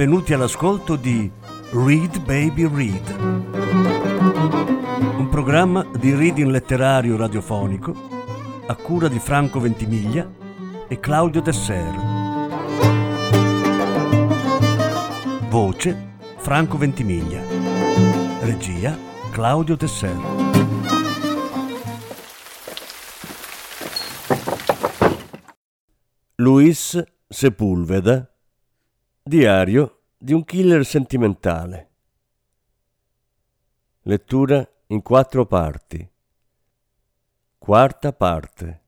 benvenuti all'ascolto di Read Baby Read, un programma di reading letterario radiofonico a cura di Franco Ventimiglia e Claudio Tesser. Voce Franco Ventimiglia. Regia Claudio Tesser. Luis Sepulveda, diario di un killer sentimentale. Lettura in 4 parti. Quarta parte.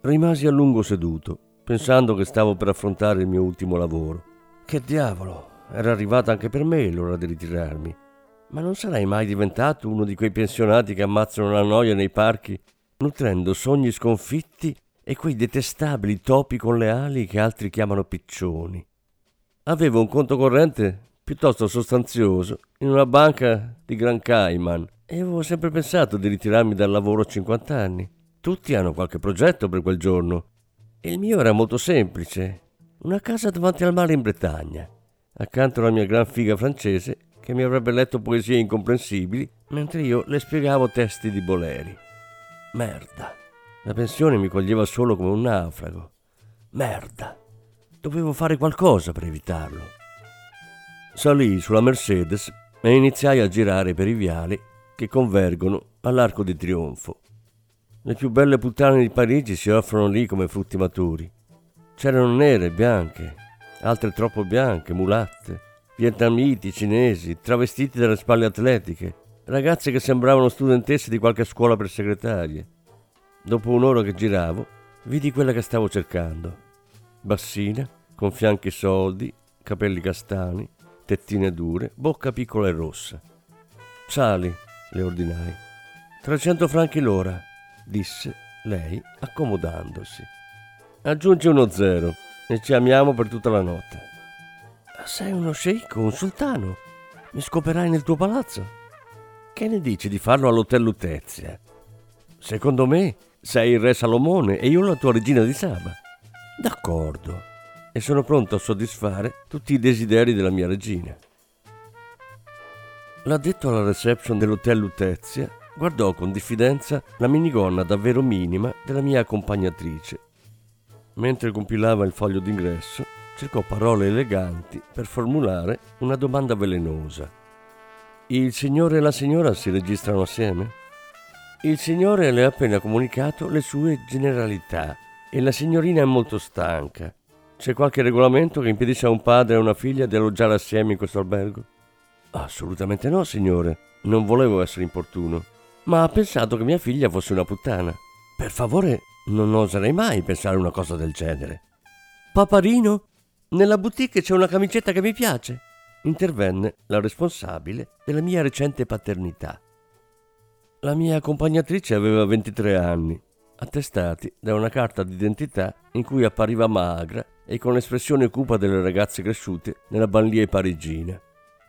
Rimasi a lungo seduto, pensando che stavo per affrontare il mio ultimo lavoro. Che diavolo, era arrivata anche per me l'ora di ritirarmi. Ma non sarai mai diventato uno di quei pensionati che ammazzano la noia nei parchi, nutrendo sogni sconfitti e quei detestabili topi con le ali che altri chiamano piccioni. Avevo un conto corrente piuttosto sostanzioso in una banca di Gran Cayman e avevo sempre pensato di ritirarmi dal lavoro a 50 anni. Tutti hanno qualche progetto per quel giorno. Il mio era molto semplice. Una casa davanti al mare in Bretagna, accanto alla mia gran figa francese che mi avrebbe letto poesie incomprensibili mentre io le spiegavo testi di Boleri. Merda. La pensione mi coglieva solo come un naufrago. Merda. Dovevo fare qualcosa per evitarlo. Salii sulla Mercedes e iniziai a girare per i viali che convergono all'Arco di Trionfo. Le più belle puttane di Parigi si offrono lì come frutti maturi. C'erano nere, bianche, altre troppo bianche, mulatte, vietnamiti, cinesi, travestiti dalle spalle atletiche, ragazze che sembravano studentesse di qualche scuola per segretarie. Dopo un'ora che giravo, vidi quella che stavo cercando. Bassina, con fianchi solidi, capelli castani, tettine dure, bocca piccola e rossa. «Sali», le ordinai. 300 franchi l'ora», disse lei accomodandosi. «Aggiungi uno 0 e ci amiamo per tutta la notte». «Sei uno sceicco, un sultano. Mi scoperai nel tuo palazzo. Che ne dici di farlo all'Hotel Lutezia? Secondo me sei il re Salomone e io la tua regina di Saba». «D'accordo, e sono pronto a soddisfare tutti i desideri della mia regina». L'addetto alla reception dell'Hotel Lutezia guardò con diffidenza la minigonna davvero minima della mia accompagnatrice. Mentre compilava il foglio d'ingresso, cercò parole eleganti per formulare una domanda velenosa. «Il signore e la signora si registrano assieme?» «Il signore le ha appena comunicato le sue generalità e la signorina è molto stanca. C'è qualche regolamento che impedisce a un padre e a una figlia di alloggiare assieme in questo albergo?» «Assolutamente no, signore. Non volevo essere importuno. Ma ha pensato che mia figlia fosse una puttana». «Per favore, non oserei mai pensare una cosa del genere». «Paparino, nella boutique c'è una camicetta che mi piace», intervenne la responsabile della mia recente paternità. La mia accompagnatrice aveva 23 anni, attestati da una carta d'identità in cui appariva magra e con l'espressione cupa delle ragazze cresciute nella banlieue parigina.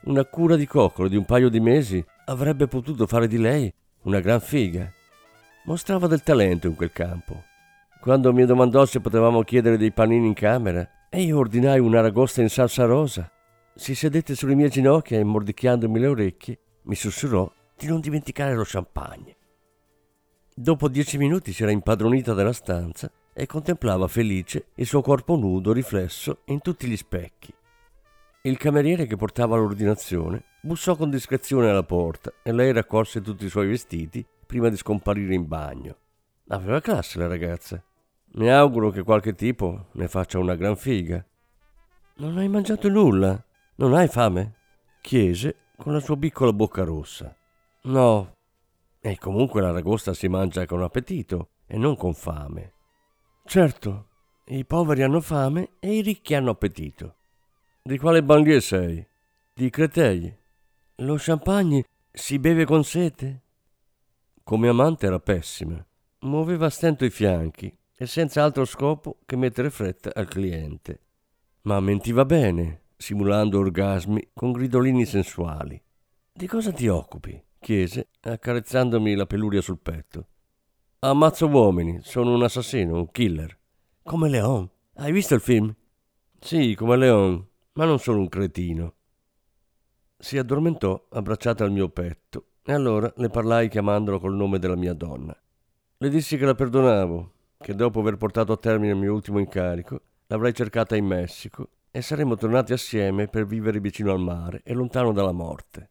Una cura di coccolo di un paio di mesi avrebbe potuto fare di lei una gran figa. Mostrava del talento in quel campo. Quando mi domandò se potevamo chiedere dei panini in camera e io ordinai un'aragosta in salsa rosa, si sedette sulle mie ginocchia e, mordicchiandomi le orecchie, mi sussurrò di non dimenticare lo champagne. Dopo 10 minuti si era impadronita della stanza e contemplava felice il suo corpo nudo riflesso in tutti gli specchi. Il cameriere che portava l'ordinazione bussò con discrezione alla porta e lei raccolse tutti i suoi vestiti prima di scomparire in bagno. Aveva classe la ragazza. Mi auguro che qualche tipo ne faccia una gran figa. «Non hai mangiato nulla? Non hai fame?» chiese con la sua piccola bocca rossa. «No». E comunque l'aragosta si mangia con appetito e non con fame. Certo, i poveri hanno fame e i ricchi hanno appetito. Di quale banlieue sei? Di Créteil. Lo champagne si beve con sete? Come amante era pessima. Muoveva a stento i fianchi e senza altro scopo che mettere fretta al cliente. Ma mentiva bene, simulando orgasmi con gridolini sensuali. Di cosa ti occupi? Chiese, accarezzandomi la peluria sul petto. Ammazzo uomini, sono un assassino, un killer. Come Léon. Hai visto il film? Sì, come Léon, ma non sono un cretino. Si addormentò abbracciata al mio petto e allora le parlai chiamandolo col nome della mia donna. Le dissi che la perdonavo, che dopo aver portato a termine il mio ultimo incarico l'avrei cercata in Messico e saremmo tornati assieme per vivere vicino al mare e lontano dalla morte.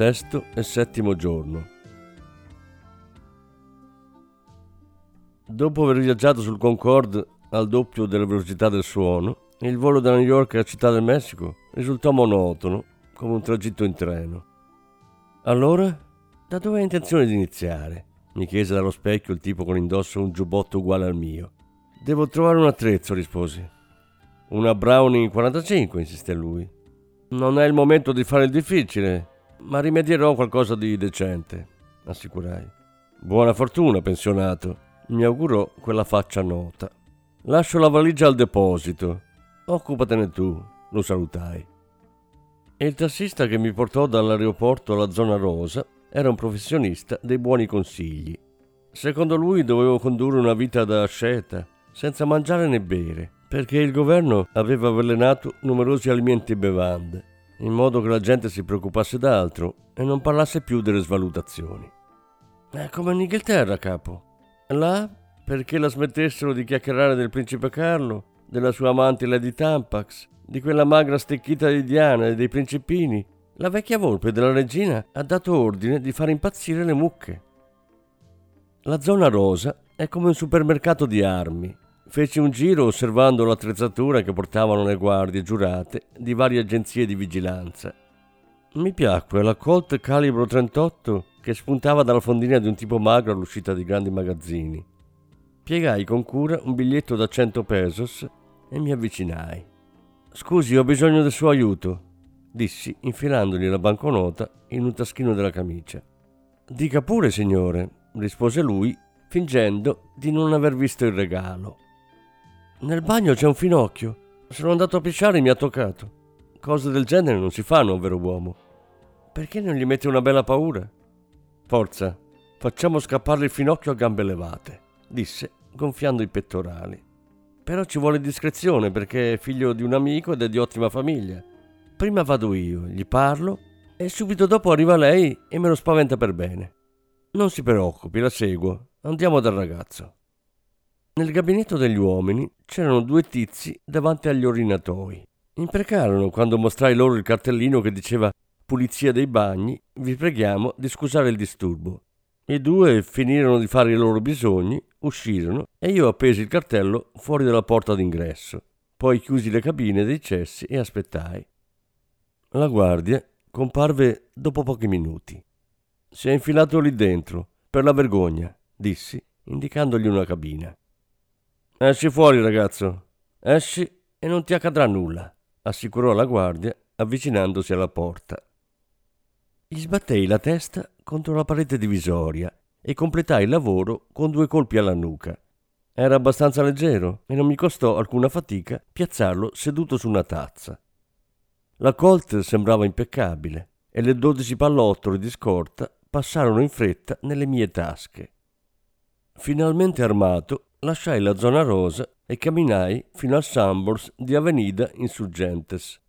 Sesto e settimo giorno. Dopo aver viaggiato sul Concorde al doppio della velocità del suono, il volo da New York alla Città del Messico risultò monotono, come un tragitto in treno. Allora, da dove hai intenzione di iniziare? Mi chiese dallo specchio il tipo con indosso un giubbotto uguale al mio. Devo trovare un attrezzo, risposi. Una Browning 45, insisté lui. Non è il momento di fare il difficile. Ma rimedierò qualcosa di decente, assicurai. Buona fortuna, pensionato, mi augurò quella faccia nota. Lascio la valigia al deposito. Occupatene tu, lo salutai. E il tassista che mi portò dall'aeroporto alla zona rosa era un professionista dei buoni consigli. Secondo lui dovevo condurre una vita da asceta, senza mangiare né bere, perché il governo aveva avvelenato numerosi alimenti e bevande, in modo che la gente si preoccupasse d'altro e non parlasse più delle svalutazioni. È come in Inghilterra, capo. Là, perché la smettessero di chiacchierare del principe Carlo, della sua amante Lady Tampax, di quella magra stecchita di Diana e dei principini, la vecchia volpe della regina ha dato ordine di far impazzire le mucche. La zona rosa è come un supermercato di armi. Feci un giro osservando l'attrezzatura che portavano le guardie giurate di varie agenzie di vigilanza. Mi piacque la Colt calibro 38 che spuntava dalla fondina di un tipo magro all'uscita di grandi magazzini. Piegai con cura un biglietto da 100 pesos e mi avvicinai. «Scusi, ho bisogno del suo aiuto», dissi infilandogli la banconota in un taschino della camicia. «Dica pure, signore», rispose lui, fingendo di non aver visto il regalo. «Nel bagno c'è un finocchio. Sono andato a pisciare e mi ha toccato». Cose del genere non si fanno a un vero uomo. Perché non gli mette una bella paura? «Forza, facciamo scappare il finocchio a gambe levate», disse, gonfiando i pettorali. «Però ci vuole discrezione perché è figlio di un amico ed è di ottima famiglia. Prima vado io, gli parlo e subito dopo arriva lei e me lo spaventa per bene. Non si preoccupi, la seguo. Andiamo dal ragazzo». Nel gabinetto degli uomini c'erano due tizi davanti agli orinatoi. Imprecarono quando mostrai loro il cartellino che diceva «Pulizia dei bagni, vi preghiamo di scusare il disturbo». I due finirono di fare i loro bisogni, uscirono e io appesi il cartello fuori dalla porta d'ingresso. Poi chiusi le cabine dei cessi e aspettai. La guardia comparve dopo pochi minuti. «Si è infilato lì dentro, per la vergogna», dissi, indicandogli una cabina. «Esci fuori, ragazzo, esci e non ti accadrà nulla», assicurò la guardia avvicinandosi alla porta. Gli sbattei la testa contro la parete divisoria e completai il lavoro con 2 colpi alla nuca. Era abbastanza leggero e non mi costò alcuna fatica piazzarlo seduto su una tazza. La Colt sembrava impeccabile e le 12 pallottole di scorta passarono in fretta nelle mie tasche. Finalmente armato, lasciai la zona rosa e camminai fino al Sambors di Avenida Insurgentes.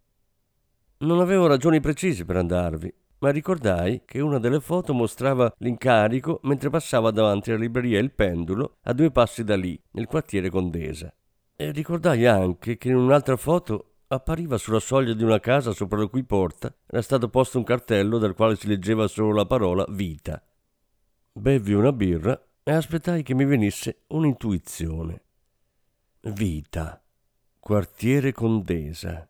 Non avevo ragioni precise per andarvi, ma ricordai che una delle foto mostrava l'incarico mentre passava davanti alla libreria El Pendulo, a 2 passi da lì, nel quartiere Condesa. E ricordai anche che in un'altra foto appariva sulla soglia di una casa sopra la cui porta era stato posto un cartello dal quale si leggeva solo la parola «Vita». Bevvi una birra e aspettai che mi venisse un'intuizione. Vita, quartiere Condesa,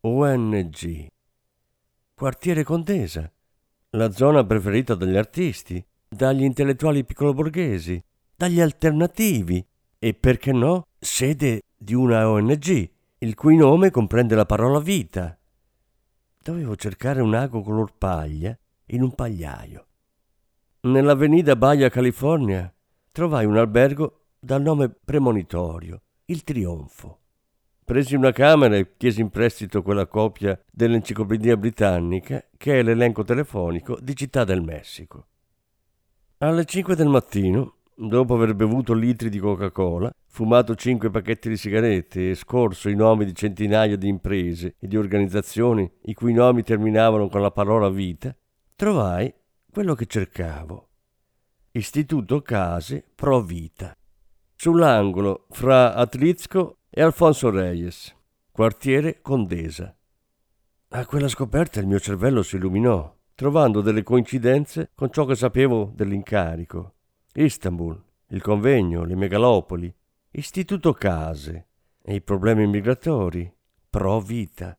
ONG. Quartiere Condesa, la zona preferita dagli artisti, dagli intellettuali piccoloborghesi, dagli alternativi e, perché no, sede di una ONG, il cui nome comprende la parola vita. Dovevo cercare un ago color paglia in un pagliaio. Nell'avenida Baia California trovai un albergo dal nome premonitorio, il Trionfo. Presi una camera e chiesi in prestito quella copia dell'Enciclopedia Britannica che è l'elenco telefonico di Città del Messico. Alle 5 del mattino, dopo aver bevuto litri di Coca-Cola, fumato 5 pacchetti di sigarette e scorso i nomi di centinaia di imprese e di organizzazioni i cui nomi terminavano con la parola vita, trovai quello che cercavo: Istituto Case Pro Vita, sull'angolo fra Atlixco e Alfonso Reyes, quartiere Condesa. A quella scoperta il mio cervello si illuminò, trovando delle coincidenze con ciò che sapevo dell'incarico. Istanbul, il convegno, le megalopoli, Istituto Case e i problemi migratori, Pro Vita.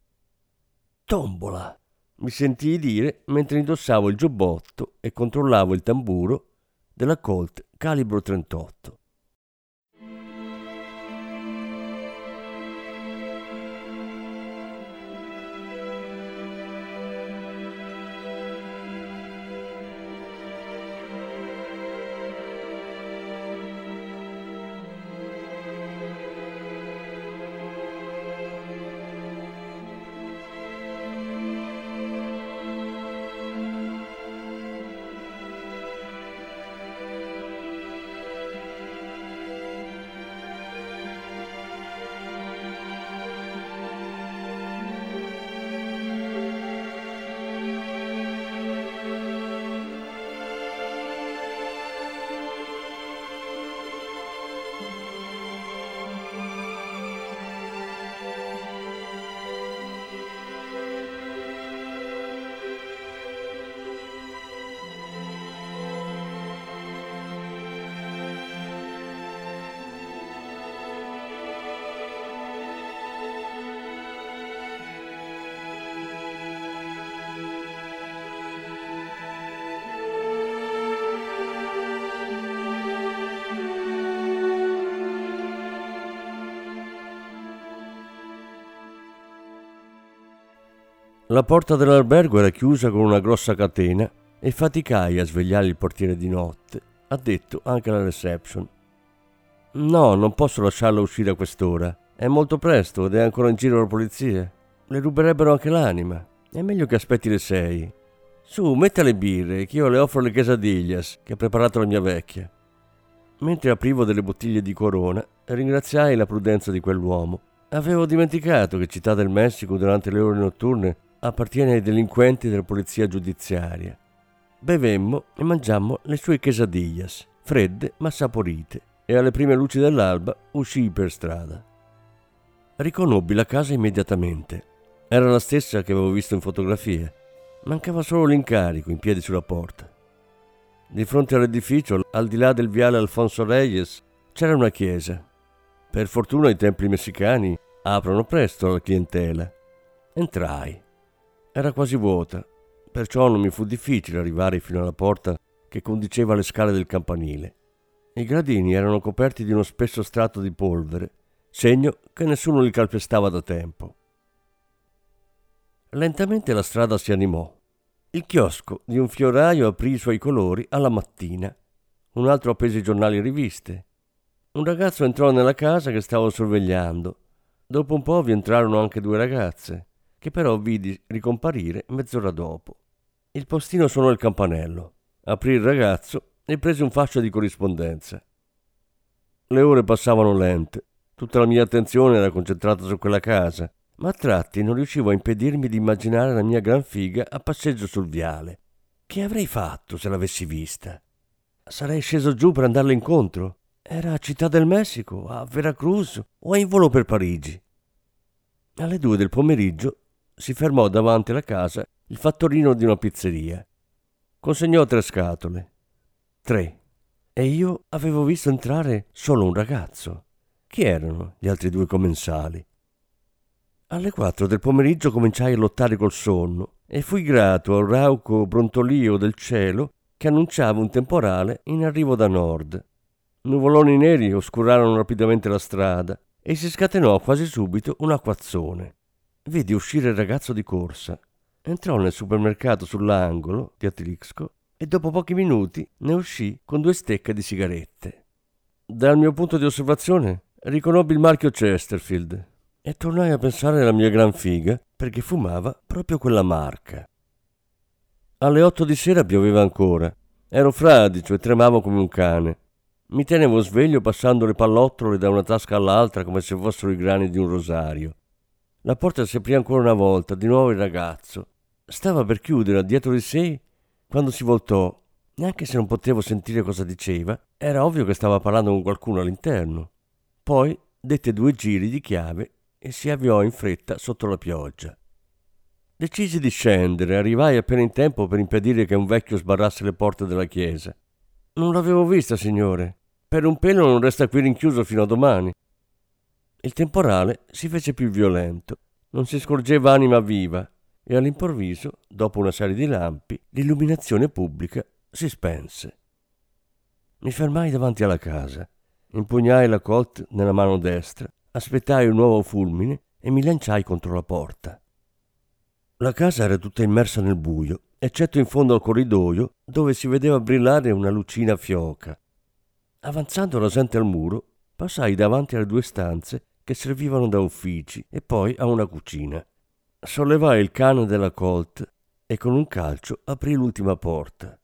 Tombola, mi sentii dire mentre indossavo il giubbotto e controllavo il tamburo della Colt calibro 38. La porta dell'albergo era chiusa con una grossa catena e faticai a svegliare il portiere di notte, ha detto anche alla reception. «No, non posso lasciarla uscire a quest'ora. È molto presto ed è ancora in giro la polizia. Le ruberebbero anche l'anima. È meglio che aspetti le 6. Su, metta le birre, che io le offro le quesadillas che ha preparato la mia vecchia». Mentre aprivo delle bottiglie di Corona, ringraziai la prudenza di quell'uomo. Avevo dimenticato che Città del Messico durante le ore notturne appartiene ai delinquenti della polizia giudiziaria. Bevemmo e mangiammo le sue quesadillas, fredde ma saporite, e alle prime luci dell'alba uscii per strada. Riconobbi la casa immediatamente. Era la stessa che avevo visto in fotografie. Mancava solo l'incarico in piedi sulla porta. Di fronte all'edificio, al di là del viale Alfonso Reyes, c'era una chiesa. Per fortuna i templi messicani aprono presto alla clientela. Entrai. Era quasi vuota, perciò non mi fu difficile arrivare fino alla porta che conduceva alle scale del campanile. I gradini erano coperti di uno spesso strato di polvere, segno che nessuno li calpestava da tempo. Lentamente la strada si animò. Il chiosco di un fioraio aprì i suoi colori alla mattina. Un altro appese i giornali e riviste. Un ragazzo entrò nella casa che stavo sorvegliando. Dopo un po' vi entrarono anche due ragazze, che però vidi ricomparire mezz'ora dopo. Il postino suonò il campanello. Aprì il ragazzo e prese un fascio di corrispondenza. Le ore passavano lente. Tutta la mia attenzione era concentrata su quella casa, ma a tratti non riuscivo a impedirmi di immaginare la mia gran figa a passeggio sul viale. Che avrei fatto se l'avessi vista? Sarei sceso giù per andarle incontro? Era a Città del Messico, a Veracruz o in volo per Parigi? Alle 2 del pomeriggio si fermò davanti alla casa il fattorino di una pizzeria. Consegnò 3 scatole. 3. E io avevo visto entrare solo un ragazzo. Chi erano gli altri 2 commensali? Alle 4 del pomeriggio cominciai a lottare col sonno e fui grato al rauco brontolio del cielo che annunciava un temporale in arrivo da nord. Nuvoloni neri oscurarono rapidamente la strada e si scatenò quasi subito un acquazzone. Vidi uscire il ragazzo di corsa. Entrò nel supermercato sull'angolo di Atlixco e dopo pochi minuti ne uscì con 2 stecche di sigarette. Dal mio punto di osservazione riconobbi il marchio Chesterfield e tornai a pensare alla mia gran figa perché fumava proprio quella marca. Alle 8 di sera pioveva ancora. Ero fradicio e tremavo come un cane. Mi tenevo sveglio passando le pallottole da una tasca all'altra come se fossero i grani di un rosario. La porta si aprì ancora una volta, di nuovo il ragazzo. Stava per chiuderla dietro di sé quando si voltò. Anche se non potevo sentire cosa diceva, era ovvio che stava parlando con qualcuno all'interno. Poi dette 2 giri di chiave e si avviò in fretta sotto la pioggia. Decisi di scendere, arrivai appena in tempo per impedire che un vecchio sbarrasse le porte della chiesa. «Non l'avevo vista, signore. Per un pelo non resta qui rinchiuso fino a domani». Il temporale si fece più violento. Non si scorgeva anima viva e all'improvviso, dopo una serie di lampi, l'illuminazione pubblica si spense. Mi fermai davanti alla casa. Impugnai la Colt nella mano destra, aspettai un nuovo fulmine e mi lanciai contro la porta. La casa era tutta immersa nel buio, eccetto in fondo al corridoio dove si vedeva brillare una lucina fioca. Avanzando rasente al muro, passai davanti alle 2 stanze che servivano da uffici e poi a una cucina. Sollevai il cane della Colt e con un calcio aprì l'ultima porta.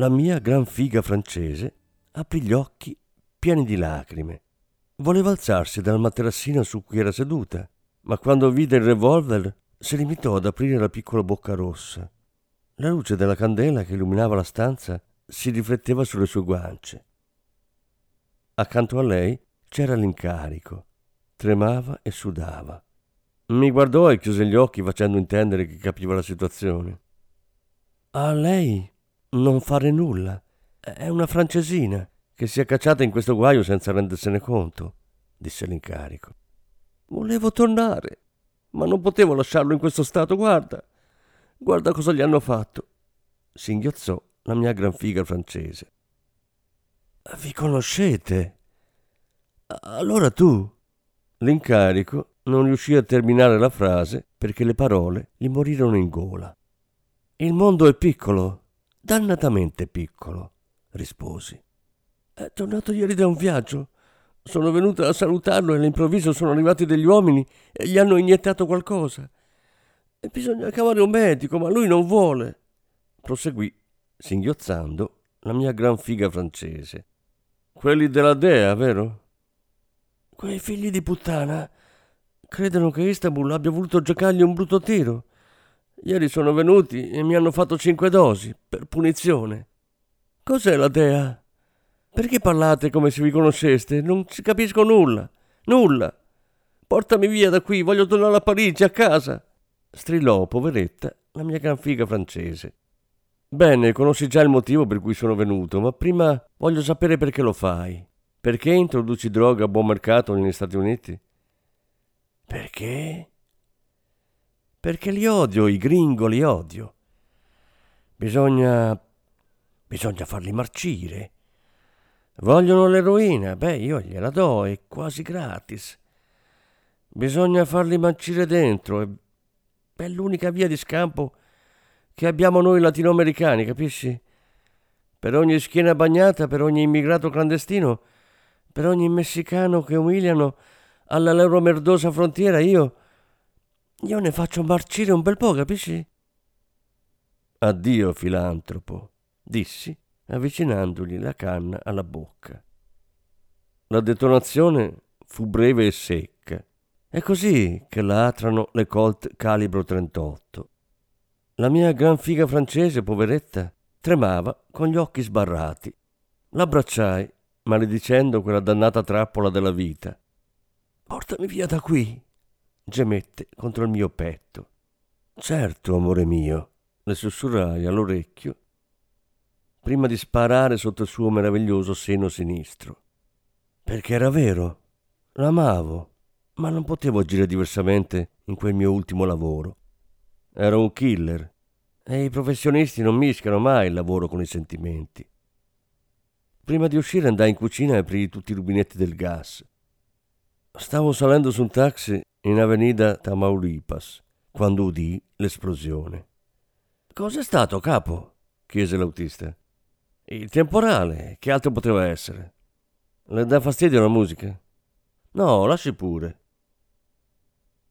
la mia gran figa francese aprì gli occhi pieni di lacrime. Voleva alzarsi dal materassino su cui era seduta, ma quando vide il revolver si limitò ad aprire la piccola bocca rossa. La luce della candela che illuminava la stanza si rifletteva sulle sue guance. Accanto a lei c'era l'incarico. Tremava e sudava. Mi guardò e chiuse gli occhi facendo intendere che capiva la situazione. A lei non fare nulla. È una francesina che si è cacciata in questo guaio senza rendersene conto, disse l'incarico. Volevo tornare, ma non potevo lasciarlo in questo stato. Guarda cosa gli hanno fatto. Singhiozzò la mia gran figa francese. Vi conoscete? Allora tu? L'incarico non riuscì a terminare la frase perché le parole gli morirono in gola. Il mondo è piccolo, dannatamente piccolo, risposi. È tornato ieri da un viaggio. Sono venuta a salutarlo e all'improvviso sono arrivati degli uomini e gli hanno iniettato qualcosa. E bisogna chiamare un medico, ma lui non vuole. Proseguì, singhiozzando, la mia gran figa francese. Quelli della dea, vero? Quei figli di puttana credono che Istanbul abbia voluto giocargli un brutto tiro. Ieri sono venuti e mi hanno fatto 5 dosi, per punizione. Cos'è la dea? Perché parlate come se vi conosceste? Non ci capisco nulla. Nulla. Portami via da qui, voglio tornare a Parigi, a casa. Strillò, poveretta, la mia gran figa francese. Bene, conosci già il motivo per cui sono venuto, ma prima voglio sapere perché lo fai. Perché introduci droga a buon mercato negli Stati Uniti? Perché? Perché li odio, i gringo, li odio. Bisogna farli marcire. Vogliono l'eroina, beh, io gliela do, è quasi gratis. Bisogna farli marcire dentro, è l'unica via di scampo che abbiamo noi latinoamericani, capisci? Per ogni schiena bagnata, per ogni immigrato clandestino, per ogni messicano che umiliano alla loro merdosa frontiera, io ne faccio marcire un bel po', capisci? Addio, filantropo, dissi, avvicinandogli la canna alla bocca. La detonazione fu breve e secca. È così che latrano le Colt calibro 38. La mia gran figa francese, poveretta, tremava con gli occhi sbarrati. L'abbracciai, maledicendo quella dannata trappola della vita. «Portami via da qui!» gemette contro il mio petto. «Certo, amore mio!» le sussurrai all'orecchio prima di sparare sotto il suo meraviglioso seno sinistro. Perché era vero, l'amavo, ma non potevo agire diversamente in quel mio ultimo lavoro. Ero un killer e i professionisti non mischiano mai il lavoro con i sentimenti. Prima di uscire andai in cucina e aprii tutti i rubinetti del gas. Stavo salendo su un taxi in Avenida Tamaulipas quando udii l'esplosione. «Cos'è stato, capo?» chiese l'autista. «Il temporale, che altro poteva essere? Le dà fastidio la musica?» «No, lasci pure».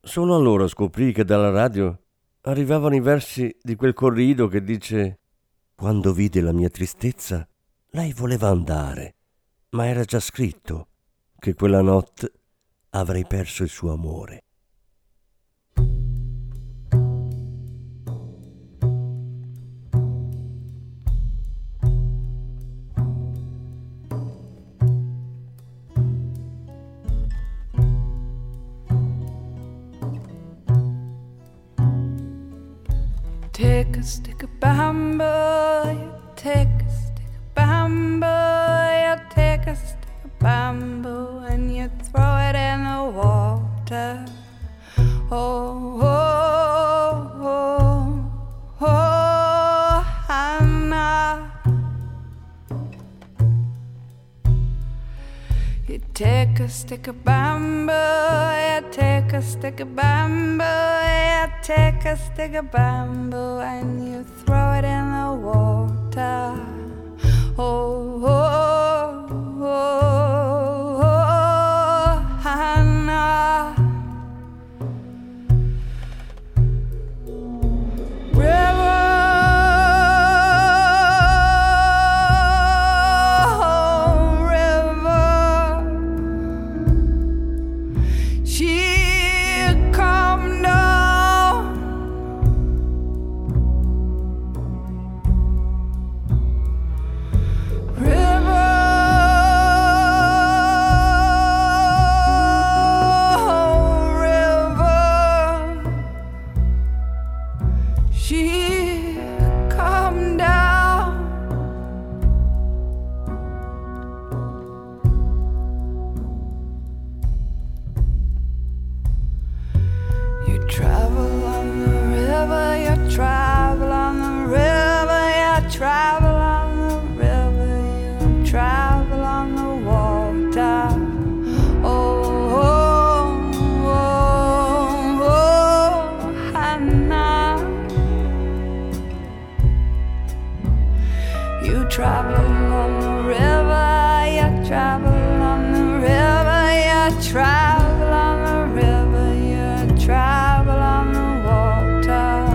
Solo allora scoprii che dalla radio arrivavano i versi di quel corrido che dice: «Quando vide la mia tristezza, lei voleva andare, ma era già scritto che quella notte avrei perso il suo amore». Take a stick of bamboo, take a stick of bamboo, take a stick of bamboo and you throw it in the water. Oh, oh, oh, oh, Hannah. You take a stick of bamboo, you take a stick of bamboo, you take a stick of bamboo and you throw it in the water. Oh, oh, oh, oh, oh, Hannah. River, travel on the river, you travel on the water.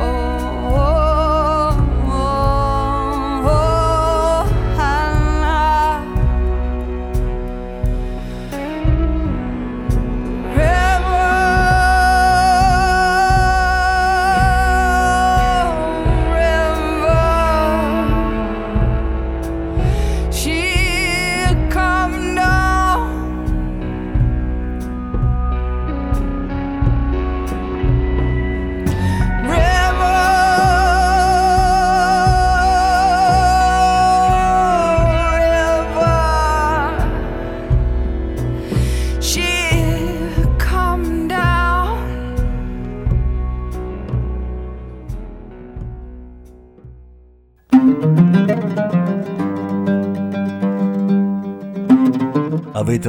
Oh, oh, oh, oh, Hannah. River, river, she'll come down. Avete